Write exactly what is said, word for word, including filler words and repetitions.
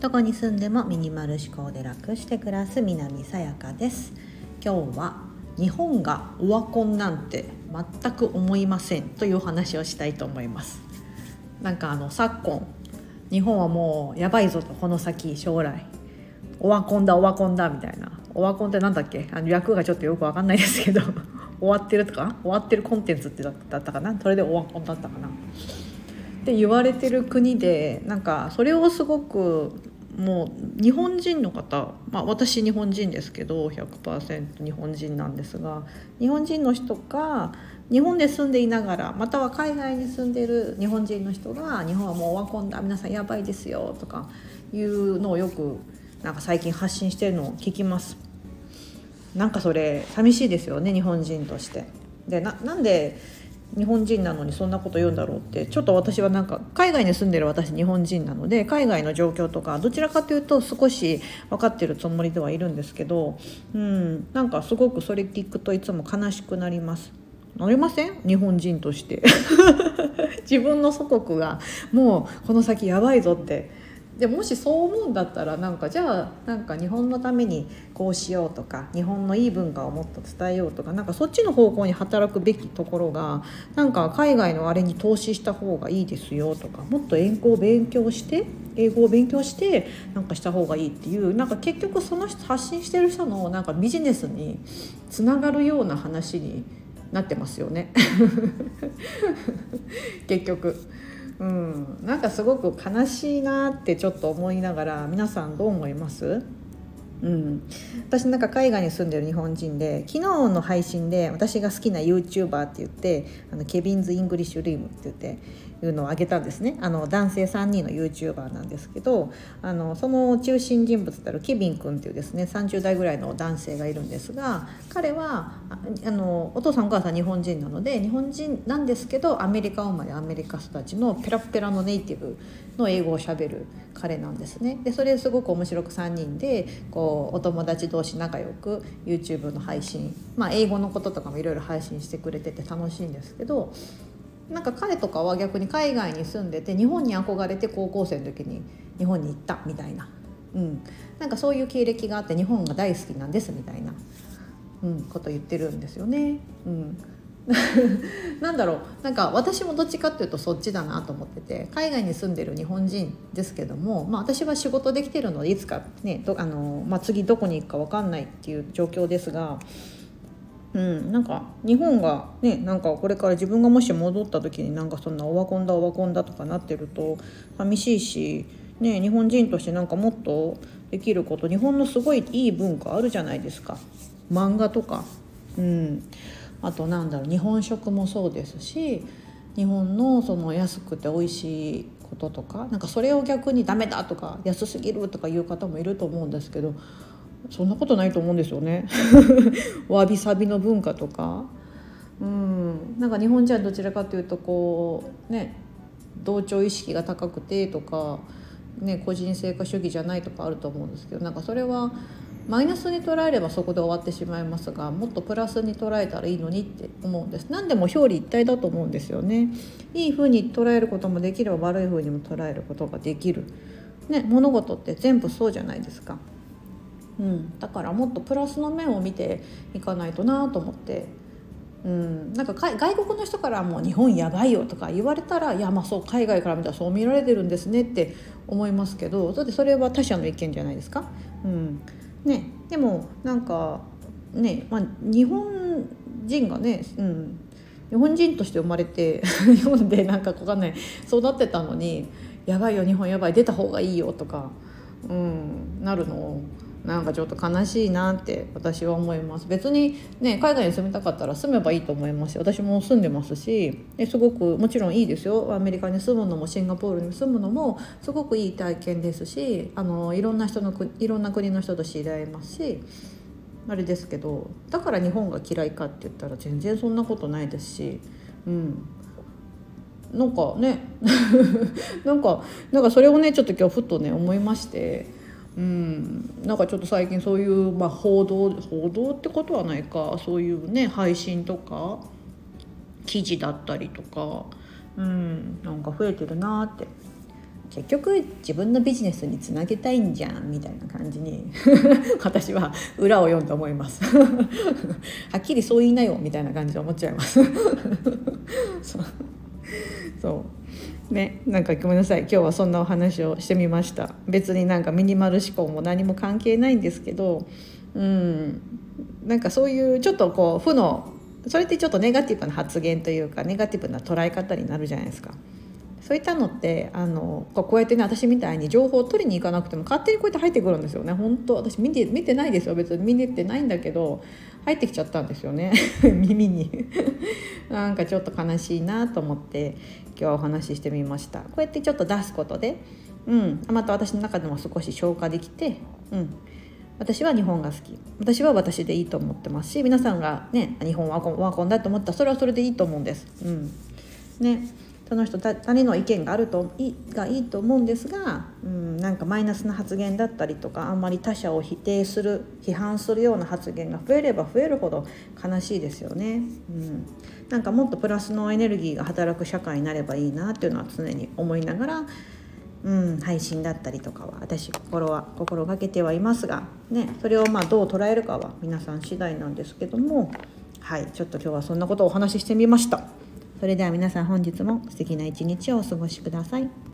どこに住んでもミニマル思考で楽して暮らす南さやかです。今日は日本がオワコンなんて全く思いませんというお話をしたいと思います。なんかあの昨今日本はもうやばいぞと、この先将来オワコンだオワコンだみたいな、オワコンってなんだっけ、あの略がちょっとよくわかんないですけど終わってるとか終わってるコンテンツってだったかな、それでオワコンだったかなって言われてる国で、なんかそれをすごくもう日本人の方、まあ、私日本人ですけど ひゃくパーセント 日本人なんですが、日本人の人か日本で住んでいながらまたは海外に住んでいる日本人の人が、日本はもうオワコンだ皆さんやばいですよとかいうのをよくなんか最近発信してるのを聞きます。なんかそれ寂しいですよね、日本人として。で な, なんで日本人なのにそんなこと言うんだろうって、ちょっと私はなんか海外に住んでる私日本人なので、海外の状況とかどちらかというと少し分かってるつもりではいるんですけど、うん、なんかすごくそれ聞くといつも悲しくなります。なりません？日本人として自分の祖国がもうこの先やばいぞって。でもしそう思うんだったら、なんかじゃあなんか日本のためにこうしようとか、日本のいい文化をもっと伝えようとか、なんかそっちの方向に働くべきところが、なんか海外のあれに投資した方がいいですよとか、もっと英語を勉強して英語を勉強してなんかした方がいいっていう、なんか結局その人発信してる人のなんかビジネスにつながるような話になってますよね結局うん、なんかすごく悲しいなってちょっと思いながら、皆さんどう思います？うん、私なんか海外に住んでる日本人で、昨日の配信で私が好きな YouTuber って言って、あのケビンズ・イングリッシュ・ルームって言っていうのをあげたんですね。あの男性さんにんの YouTuber なんですけど、あのその中心人物だろうケビン君っていうですね、さんじゅうだいぐらいの男性がいるんですが、彼はあのお父さんお母さん日本人なので、日本人なんですけどアメリカ生まれアメリカ育ちのペラペラのネイティブの英語をしゃべる彼なんですね。でそれすごく面白くさんにんでこうお友達同士仲良く YouTube の配信、まあ、英語のこととかもいろいろ配信してくれてて楽しいんですけど、なんか彼とかは逆に海外に住んでて日本に憧れて高校生の時に日本に行ったみたいな、うん、なんかそういう経歴があって日本が大好きなんですみたいな、うん、こと言ってるんですよね、うんなんだろう、なんか私もどっちかっていうとそっちだなと思ってて、海外に住んでる日本人ですけども、まあ、私は仕事できてるのでいつか、ねどあのまあ、次どこに行くか分かんないっていう状況ですが、うん、なんか日本が、ね、なんかこれから自分がもし戻った時になんかそんなオワコンだオワコンだとかなってると寂しいし、ね、日本人としてなんかもっとできること、日本のすごいいい文化あるじゃないですか、漫画とか、うんあとなんだろう日本食もそうですし、日本のその安くて美味しいこととか、なんかそれを逆にダメだとか安すぎるとかいう方もいると思うんですけど、そんなことないと思うんですよねわびさびの文化とか、うんなんか日本人はどちらかというとこうね、同調意識が高くてとかね、個人成果主義じゃないとかあると思うんですけど、なんかそれはマイナスに捉えればそこで終わってしまいますが、もっとプラスに捉えたらいいのにって思うんです。何でも表裏一体だと思うんですよね。いい風に捉えることもできれば悪い風にも捉えることができる、ね、物事って全部そうじゃないですか、うん、だからもっとプラスの面を見ていかないとなと思って、うん、なんか外国の人からもう日本やばいよとか言われたら、いやまあそう海外から見たらそう見られてるんですねって思いますけど、だってそれは他者の意見じゃないですか、うんね、でもなんかね、まあ、日本人がね、うん、日本人として生まれて日本でなんかわかんない育ってたのに、やばいよ日本やばい出た方がいいよとか、うん、なるのをなんかちょっと悲しいなって私は思います。別にね海外に住みたかったら住めばいいと思いますし、私も住んでますし、すごくもちろんいいですよ。アメリカに住むのもシンガポールに住むのもすごくいい体験ですし、あのいろんな人のいろんな国の人と知り合えますし、あれですけど、だから日本が嫌いかって言ったら全然そんなことないですし、うんなんかねなんかなんかそれをねちょっと今日ふっとね思いまして、うん、なんかちょっと最近そういう、まあ、報道報道ってことはないか、そういうね配信とか記事だったりとかうん、なんか増えてるなって、結局自分のビジネスにつなげたいんじゃんみたいな感じに私は裏を読んで思いますはっきりそう言いなよみたいな感じで思っちゃいますそう、そうね、なんかごめんなさい、今日はそんなお話をしてみました。別になんかミニマル思考も何も関係ないんですけど、うん、なんかそういうちょっとこう負の、それってちょっとネガティブな発言というかネガティブな捉え方になるじゃないですか。そういったのってあのこうやってね、私みたいに情報を取りに行かなくても勝手にこうやって入ってくるんですよね。本当私見て、見てないですよ、別に見てないんだけど入ってきちゃったんですよね耳になんかちょっと悲しいなと思って今日はお話ししてみました。こうやってちょっと出すことで、うん、また私の中でも少し消化できて、うん、私は日本が好き、私は私でいいと思ってますし、皆さんがね日本はワーコンだと思ったらそれはそれでいいと思うんです、うん、ね、その人たちの意見があるといいがいいと思うんですが、うん、なんかマイナスな発言だったりとか、あんまり他者を否定する、批判するような発言が増えれば増えるほど悲しいですよね、うん、なんかもっとプラスのエネルギーが働く社会になればいいなっていうのは常に思いながら、うん、配信だったりとかは私心は心がけてはいますが、ね、それをまあどう捉えるかは皆さん次第なんですけども、はい、ちょっと今日はそんなことをお話ししてみました。それでは皆さん、本日も素敵な一日をお過ごしください。